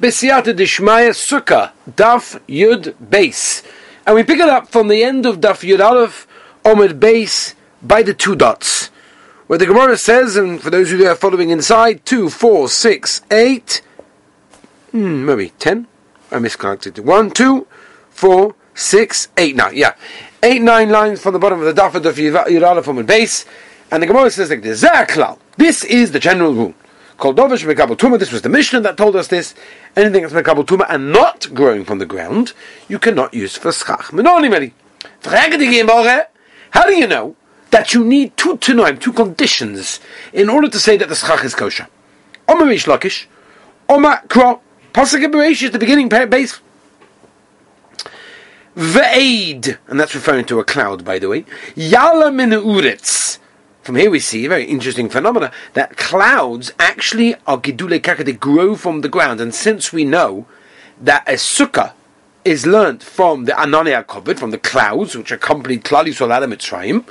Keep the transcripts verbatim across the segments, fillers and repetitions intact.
Besiat D'ishma'ya Sukkah, Daf Yud Bass. And we pick it up from the end of Daf Yud Aleph, Omid bass, by the two dots, where the Gemara says, and for those of you who are following inside, two, four, six, eight, hmm, maybe ten. I miscalculated. One, two, four, six, eight, nine. Yeah, eight, nine lines from the bottom of the Daf of Daf Yud Aleph Omid bass. And the Gemara says like this: this is the general rule. Called Dovah She'ein Begabal Tumah. This was the Mishnah that told us this. Anything that's mekabel tuma and not growing from the ground, you cannot use for schach. How do you know that you need two tenuim, two conditions, in order to say that the schach is kosher? Omarish lakish, Oma kron, Pasekeburesh is the beginning base. Ve'ed, and that's referring to a cloud, by the way. Edialah Minorets. From here we see a very interesting phenomena that clouds actually are gedulah, they grow from the ground. And since we know that a sukkah is learnt from the ananei akvod, from the clouds which accompany klal yusuf satin etzraim,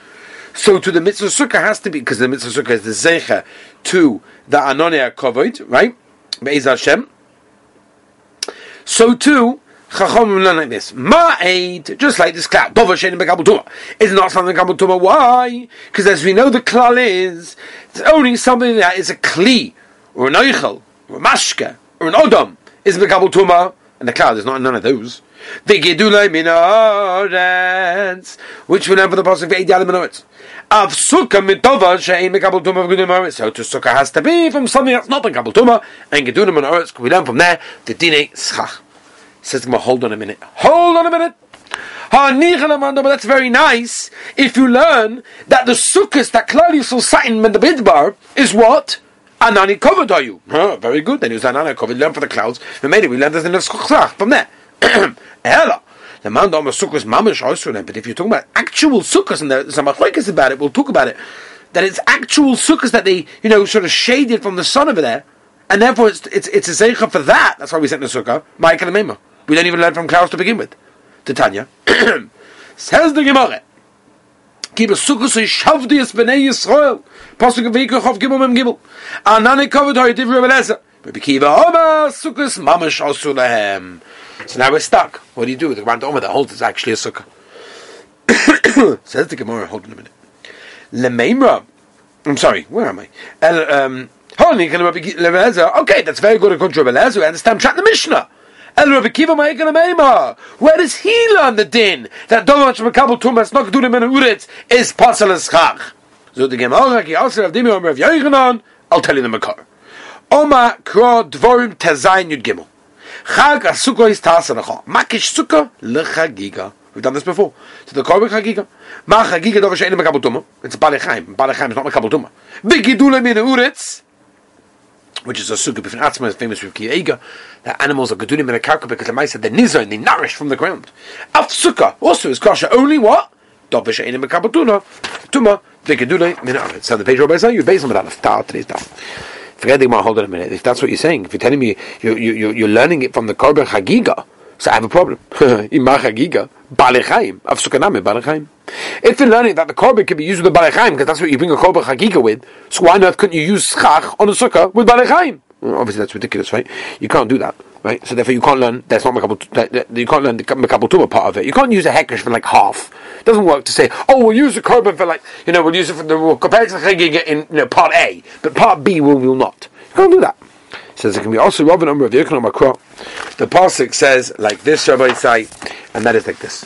so to the mitzvah sukkah has to be, because the mitzvah sukkah is the zeicha to the ananei akvod, right? Beis Hashem. So too, Chachon will learn like this. Ma'ed, just like this cloud. Dovah She'ein Begabal Tumah. It's not something Begabal Tumah. Why? Because as we know, the klal is, it's only something that is a kli, or an oichel, or a mashke, or an odom, is Begabal Tumah. And the cloud is not none of those. The gedulah minorets, which we learn from the Pasuk Edialah Minorets. Av sukkah mit Dovah She'ein Begabal Tumah v'gedulah minorets. So to sukkah has to be from something that's not Begabal Tumah, and gedulah minorets, we learn from there the dinei schach. Says Gemara, hold on a minute. Hold on a minute. That's very nice if you learn that the sukkahs that klal yusuf satin and the bidbar is what? Anani covered are you? Oh, very good. Then it was anani covered. Learn from the clouds. We made it. We learned this in the schach from there. Ella. The man on the sukkahs mamish also learned. But if you're talking about actual sukkahs and there's some machlokes about it, we'll talk about it. That it's actual sukkahs that they, you know, sort of shaded from the sun over there. And therefore it's it's, it's a zeicha for that. That's why we sent the sukkah. Ma'ikal Mema. We don't even learn from clouds to begin with. Titania says the Gemara, "Keep a sukkah so shavdi es bnei Yisrael." Pasuk v'yikochov gimel mem gimel. Anani kavod ha'yediv Rebbe Eliezer. Rebbe Kiva Omer sukkahs mamash asu lahem. So now we're stuck. What do you do with the Gemara? Omer that holds is actually a sukkah. Says the Gemara. Hold on a minute. Lemeimra. I'm sorry. Where am I? El, um, okay, that's very good. According to Rebbe Eliezer, I understand. Chat the Mishnah. Where does he learn the din that Dovah She'ein Begabal Tumah not gedulah minorets is pasal as schach? So the Gemara, he also Rav Dimi Omer Rav Yochanan. I'll tell you the Makar. Oma kron dvorim tezayin yud gimel. Chag asukah is ta'asanacha. Makish sukkah lechagiga. We've done this before. So the korban chagiga. Ma chagiga Dovah She'ein Begabal Tumah. It's a balechaim. Balechaim is not mekabel tuma. V'gedulah minorets, which is a sukkah b'fnei atzma, famous with Kiyaga, that animals are keduni minorets because the mice said they nizah and they nourish from the ground. Af sukkah also is kosher only what? Dovah She'ein Begabal Tumah v'gedulah minorets. So the page Rabbi saying you're based on that. Tar today's daf. Forget the Gemara. Hold on a minute. If that's what you're saying, if you're telling me you you you you're learning it from the korban chagiga, so I have a problem. Imach chagiga balechaim af sukkah nami balechaim. If you're learning that the korban can be used with the balechaim, because that's what you bring a korban chagiga with, so why on earth couldn't you use schach on a sukkah with balechaim? Well, obviously that's ridiculous, right? You can't do that, right? So therefore you can't learn. That's not mekabel. That, that, you can't learn the mekabel tuma part of it. You can't use a hekresh for like half. It doesn't work to say, oh, we'll use the korban for like, you know, we'll use it for the we'll compare it to the chagiga in, you know, part A, but part B we will we'll not. You can't do that. Says it can be also Robin Umber of the Oma kron. The pasuk says like this, Rabbi say, and that is like this.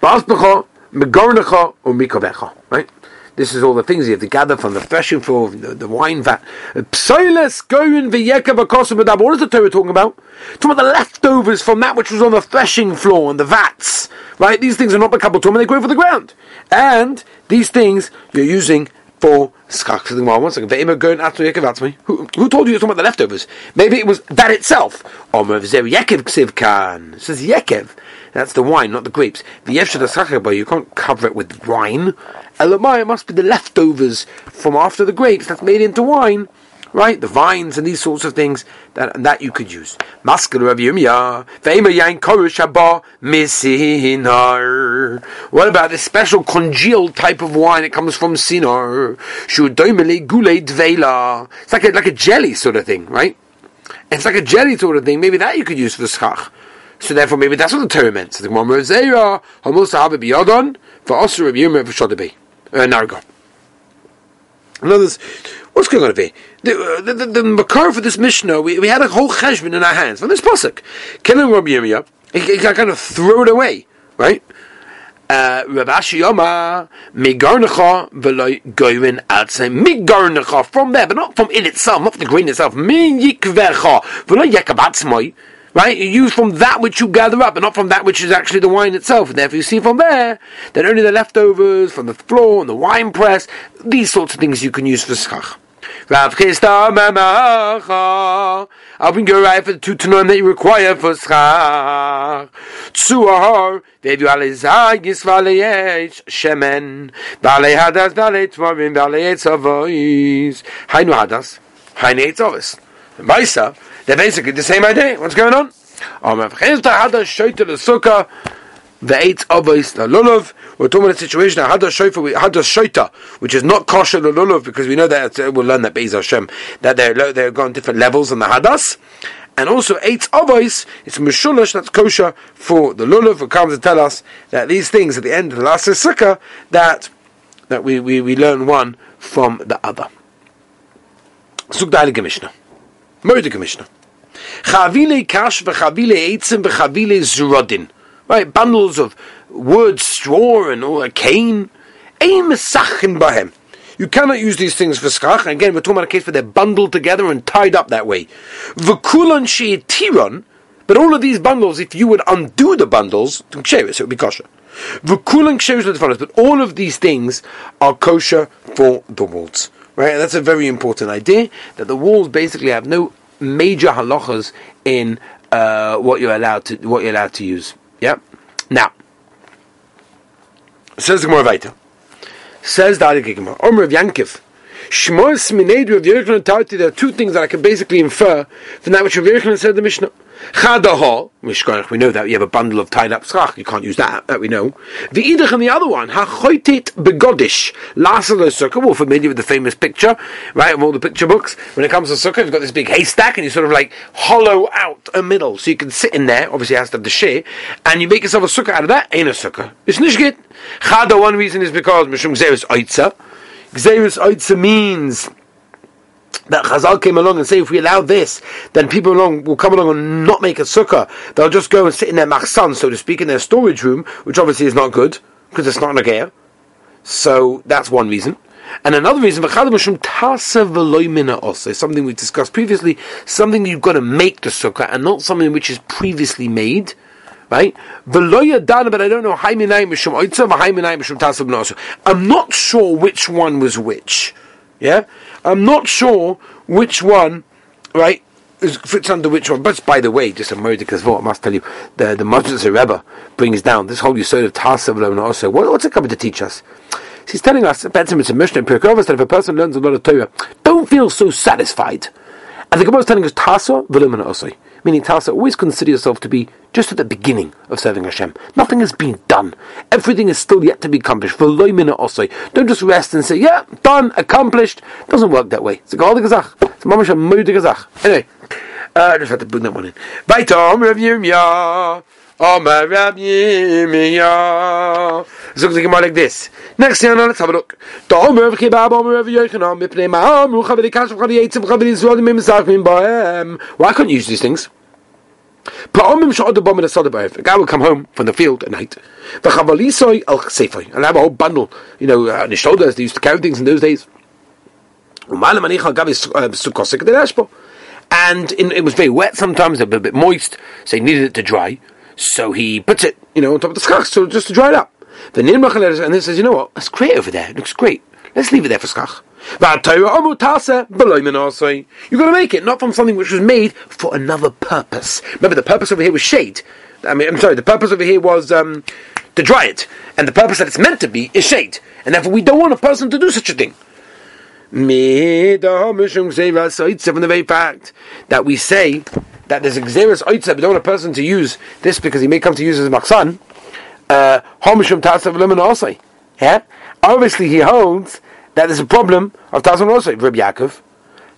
Migarnacha, right? This is all the things you have to gather from the threshing floor, the, the wine vat. Psoiles goin v'yekav akosim v'dab. What is the Torah talking about? Talking about the leftovers from that which was on the threshing floor and the vats, right? These things are not mekabel tuma; they grow from the ground, and these things you're using for schach. One second. Who, who told you you're talking about the leftovers? Maybe it was that itself. Omer v'zer yekev k'siv kan. It says yekev. That's the wine, not the grapes. The yefshad, you can't cover it with wine. Elamaya must be the leftovers from after the grapes that's made into wine, right? The vines and these sorts of things that and that you could use. What about this special congealed type of wine? It comes from Sinar. It's like a, like a jelly sort of thing, right? It's like a jelly sort of thing. Maybe that you could use for the schach. So therefore, maybe that's what the Torah meant. So the Gemara is Zera, Hamus Sahabi Biyadon, for Osir of Yuma, for Shodabi, Narga. In other words, what's going on here? The, the, the, the Makar for this Mishnah, we, we had a whole cheshbon in our hands. From this Pasuk, Kenan Rabbi Yirmiyah, he kind of threw it away, right? Rabbi Ashi Yoma, Migarnacha, Veloy Goyin Adse, Migarnacha, from there, but not from in itself, not from the grain itself, Min Yikvercha, Veloy Yekabatzmoy. Right? You use from that which you gather up, and not from that which is actually the wine itself. And therefore you see from there that only the leftovers from the floor and the wine press, these sorts of things you can use for schach. Rav Chista Mamacha, I'll bring you a right for the two tenuim that you require for schach. Tzuahar, Vedu Alezah Yisvaleh Shemen, Valeh Hadas, Valeh Tvarim, Valeh Tzavois. Hainu Hadas, Hainu Tzavois. Maisa, they're basically the same idea. What's going on? The eight avos the lulav. We're talking about a situation now. Hadas shoita, which is not kosher the lulav, because we know that uh, we'll learn that Beis Hashem that they're they're going different levels on the hadas, and also eight avos. It's mishulash that's kosher for the lulav. It comes to tell us that these things at the end of the last sukkah that that we we we learn one from the other. Sukdali Mishnah. Murder Commissioner. Chavile kash v'chavile eitzim v'chavile zuradin. Right, bundles of wood, straw, and all a cane. Ein mesachin b'hem. You cannot use these things for schach. Again, we're talking about a case where they're bundled together and tied up that way. V'kulan she'etiron. But all of these bundles, if you would undo the bundles, so it would be kosher. V'kulan she'eris l'tefanos. But all of these things are kosher for the walls. Right, and that's a very important idea, that the walls basically have no major halachas in uh, what you're allowed to what you're allowed to use. Yeah. Now, says the Gemara Vayta, says the Adik Gemara, Omer of Yankiv, Shmos Minedru of Yerichlon Tarti. There are two things that I can basically infer from that which Rav Yerichlon said in the Mishnah. Chadaho, Mishkanach, we know that you have a bundle of tied up schach, you can't use that, that we know. The Idach and the other one, Hachoitit Begodish, last of those sukkah. We're familiar with the famous picture, right, of all the picture books. When it comes to sukkah, you've got this big haystack and you sort of like hollow out a middle, so you can sit in there, obviously it has to have the sheh, and you make yourself a sukkah out of that. Ain't a sukkah. It's nishgit. Chada, one reason is because Mishum Gzeirus Oitza. Gzeirus Oitza means that Chazal came along and say, if we allow this, then people along will come along and not make a sukkah. They'll just go and sit in their machsan, so to speak, in their storage room, which obviously is not good, because it's not nagea. So that's one reason. And another reason, is something we've discussed previously, something you've got to make the sukkah, and not something which is previously made. Right? But I don't know, I'm not sure which one was which. Yeah? I'm not sure which one, right, is, fits under which one. But by the way, just a murder, because what I must tell you, the the Madrasa Rebbe brings down this whole yisod of Tarsa V'lo Na'aseh. What, what's it coming to teach us? He's telling us, that's him, it's a Mishnah in Pirkei, that if a person learns a lot of Torah, don't feel so satisfied. And the Gemara is telling us Tarsa V'lo Na'aseh, meaning Tarsa, always consider yourself to be just at the beginning of serving Hashem. Nothing has been done. Everything is still yet to be accomplished. Don't just rest and say, yeah, done, accomplished. It doesn't work that way. It's a golden gazach. It's a mamash a mood gazach. Anyway, uh, I just had to put that one in. Baitam Rav Yirmiyah, Omar Rav Yirmiyah. Look at the Gemara like this. Next thing I know, let's have a look. Omar Rav Kebab, Omar Rav Yochanan, Mipnei Ma'am, Rucha V'dikash, Rucha V'yetzim, Rucha V'yizrodim, Mimzach, Mimbaem. Well, I couldn't use these things. A guy will come home from the field at night, and have a whole bundle, you know, on his shoulders. They used to carry things in those days. And in, it was very wet sometimes, a bit moist, so he needed it to dry. So he puts it, you know, on top of the schach, so just to dry it up. And then says, you know what, that's great over there, it looks great. Let's leave it there for schach. You've got to make it, not from something which was made for another purpose. Remember, the purpose over here was shade. I mean, I'm sorry, the purpose over here was um, to dry it. And the purpose that it's meant to be is shade. And therefore, we don't want a person to do such a thing. From the very fact that we say that there's a Xeris Oitza, we don't want a person to use this because he may come to use it as a Maksan. Uh, yeah? Obviously, he holds that there's a problem of Tazan also, Reb Yaakov.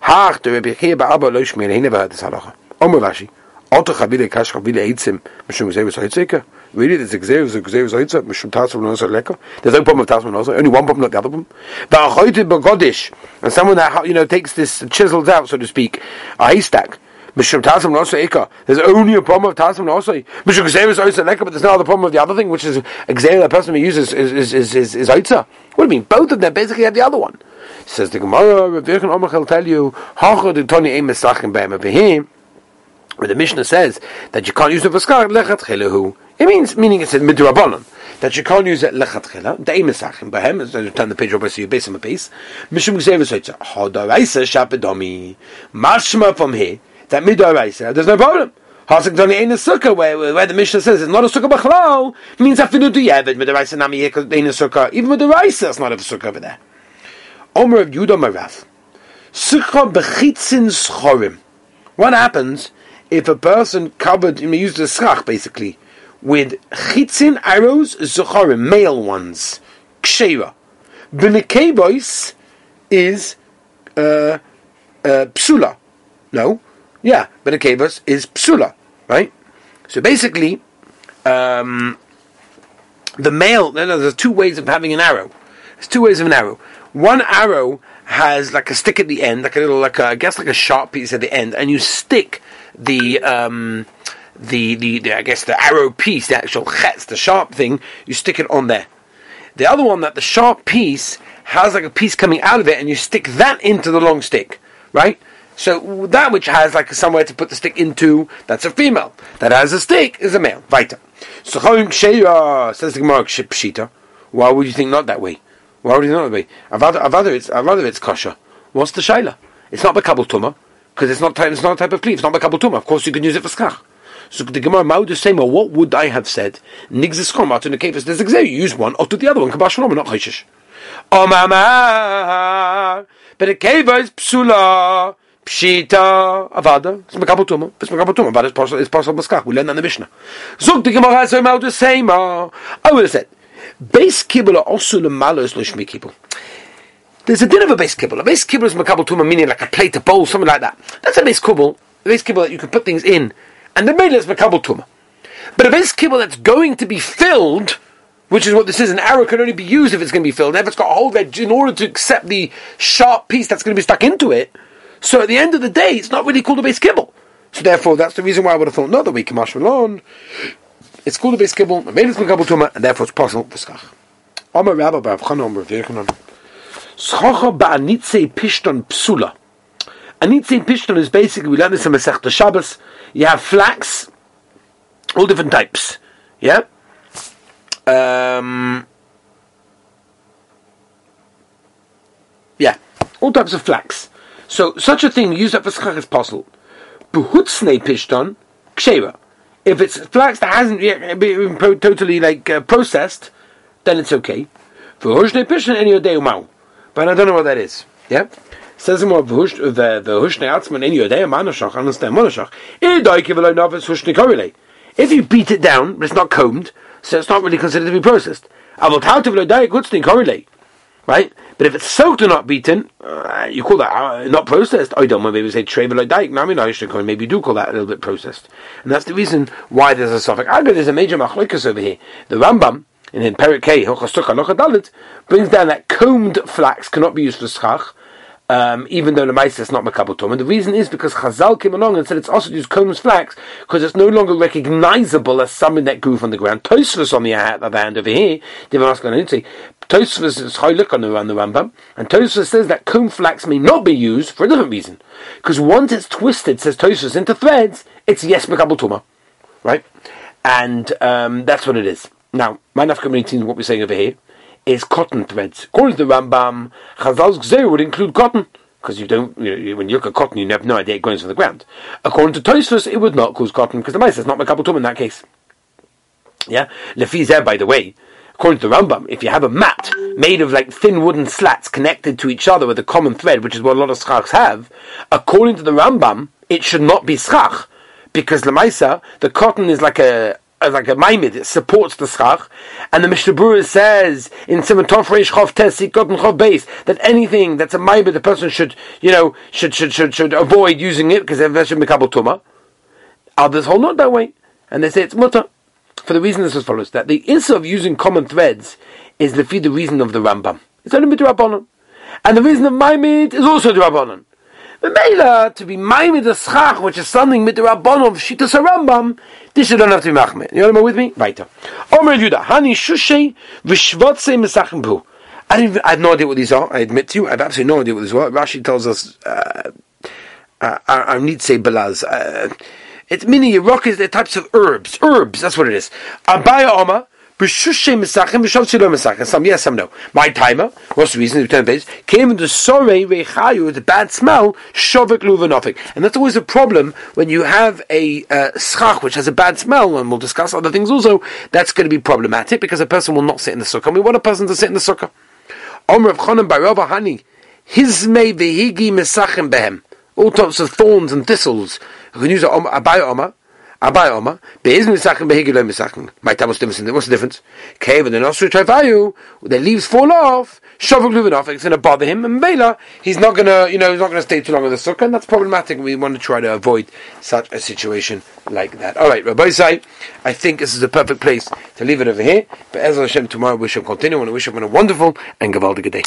Hach, the Reb Yechir Ba'abba, Loishmir, he never heard this halacha. Omer Rashi, Oto Chavile Kash Chavile Eitzim Mishum Zeivus Hoitzeka. Really, there's a Zeivus Hoitzeka Mishum Tassim Nosa Leka. There's no problem with Tassim Nosa, only one problem, not the other problem. Va'achoyte Begodish, and someone that, you know, takes this, chisels out, so to speak, a haystack. There's only a problem of Tassim Nosai. But there's no other problem of the other thing, which is Xavier, the person who uses is is is is, is Oitza. What do you mean? Both of them basically have the other one. Says the Gemara, Rav Yerchan Omar will tell you, where the Mishnah says that you can't use it for schach, lechatchilahu. It means, meaning it's a midrabanon, that you can't use it lechatchilah, the emesachim behem, as I turn the page over so you base on a piece, mishum gzevus oitza, hodoraisa shapedomi, mashma from here, that midoraisa, there's no problem. Hasakdoni ain't a sukkah, where where the Mishnah says it's not a sukkah b'chalal, means afilu duyevet midoraisa nami yekod ain't a sukkah, even midoraisa it's not a sukkah over there. Omer of Yudom Arav, sukkah b'chitzin schorim. What happens if a person covered, you know, used a schach basically, with chitzin arrows, zochorim, male ones, ksheira. B'nekebois is uh, uh, psula. No? Yeah, b'nekebois is psula, right? So basically, um, the male, no, no, there's two ways of having an arrow. There's two ways of an arrow. One arrow has like a stick at the end, like a little, like a, I guess like a sharp piece at the end, and you stick the um the, the the I guess the arrow piece, the actual chetz, the sharp thing, you stick it on there. The other one, that the sharp piece has like a piece coming out of it, and you stick that into the long stick, right? So that which has like somewhere to put the stick into, that's a female. That has a stick is a male. Vita. So Chorim Ksheira, says the Gemara Pshita. Why would you think not that way? Why would you think not that way? I'd rather it's I'd rather it's kosher. What's the shaila? It's not mekabel tuma. Because it's not, it's not a type of kli. It's not mekabel tuma. Of course, you can use it for schach. So the Gemara Ma'ed is saying, well, what would I have said? Nigzis chom atu nekefes. There's exer. You use one or to the other one. Kabash shalom, not chayshish. Omamar, but a keva is psula pshita avada. It's mekabel tuma. It's mekabel tuma. Avada is possible. It's possible for schach. We learn that in the Mishnah. Zog the Gemara Ma'ed is saying, I would have said, beis kibul also lemalos lishmi kibul. There's a din of a base kibble. A base kibble is mekabel tuma, meaning like a plate, a bowl, something like that. That's a base kibble. A base kibble that you can put things in, and the mainly is mekabel tuma. But a base kibble that's going to be filled, which is what this is, an arrow can only be used if it's going to be filled. And if it's got a hole there, in order to accept the sharp piece that's going to be stuck into it, so at the end of the day, it's not really called a base kibble. So therefore, that's the reason why I would have thought, no, that we can marshal on. It's called a base kibble, the mainly is mekabel tuma, and therefore it's possible for schach. I'm a rabbi, but I've come on with Virkanon. Schocha ba'anitzei pishton psula. Anitzei pishton is basically, we learn this in Masechta Shabbos. You have flax, all different types. Yeah? Um, yeah, all types of flax. So, such a thing, use that for schach is possible. Behutznei pishton, ksheira. If it's flax that hasn't yet been pro- totally like uh, processed, then it's okay. V'hushnei pishton eni yodei umau. But I don't know what that is. Yeah? Says him of the Hushne Atzman in your day, a manoshach, understand manoshach. If you beat it down, but it's not combed, so it's not really considered to be processed. Right? But if it's soaked or not beaten, uh, you call that uh, not processed. I don't know, maybe we say trei v'lodaik, nami loishnikori, maybe you do call that a little bit processed. And that's the reason why there's a suffix. I bet there's a major machlokas over here. The Rambam, and in Perek K, brings down that combed flax cannot be used for schach, um, even though the ma'aseh is not mekabel tuma. And the reason is because Chazal came along and said it's also used combed flax because it's no longer recognizable as something that grew from the ground. Tosfos on the other hand over here, Tosfos is chayluk on the Rambam, and Tosfos says that combed flax may not be used for a different reason, because once it's twisted, says Tosfos, into threads, it's yes mekabel tuma, right? And um, that's what it is. Now, my nafka means what we're saying over here is cotton threads. According to the Rambam, Chazal's Gzeira would include cotton, because you don't, you know, when you look at cotton, you have no idea it grows from the ground. According to Tosfos, it would not cause cotton, because the Ma'aseh is not mekabel tuma in that case. Yeah? Lefi zeh, by the way, according to the Rambam, if you have a mat made of like thin wooden slats connected to each other with a common thread, which is what a lot of schachs have, according to the Rambam, it should not be schach, because l'maisa, the cotton is like a As like a maimid, it supports the schach, and the Mishnah Berurah says in Siman Tov Reish Chof Tes Sikot and Chof Beis that anything that's a maimid, the person should, you know, should should should should avoid using it because it should be mekabel tuma, Others hold not that way, and they say it's mutter. For the reason is as follows, that the issue of using common threads is the the reason of the Rambam. It's only midrabanan. And the reason of Ma'ed is also midrabanan. The Mela, to be Ma'ed a schach, which is something midrabanan of Shitas Rambam, this you don't have to be Machmed. You know with me? Weiter. Omer Yuda, Hani Shushay, Vishvatse Mesachim Bu. I didn't, I have no idea what these are, I admit to you, I have absolutely no idea what these are. Rashi tells us, uh, uh, I need to say Belaz, uh, it's mini Yerokis, they're types of herbs, herbs, that's what it is. Abaya Oma, B'shushay Mesachim, B'shavtsi Lo Mesachim, some yes, some no. My timer, what's the reason, the return page, came into Sorei Rechayu, the bad smell, Shovik Luvanofik. And that's always a problem when you have a uh, schach, which has a bad smell, and we'll discuss other things also, that's going to be problematic, because a person will not sit in the sukkah, and we want a person to sit in the sukkah. Omr of Chonim Barova Hani, Hizmei Vehigi Mesachim Behem. All types of thorns and thistles. You can use a Abaya Oma, Abaya Oma, Behiz Mesachim Behigi Lo Mesachim. My time was different. What's the difference? Okay, when the Nosri Trevayu, their leaves fall off, Shavuk Luvinoff, it's going to bother him, and Vela, he's not going to, you know, he's not going to stay too long in the sukkah, and that's problematic. We want to try to avoid such a situation like that. Alright, Rabbi Zai, I think this is the perfect place to leave it over here. But Ezra Hashem, tomorrow we shall continue, and I wish everyone a wonderful and gavaldig day.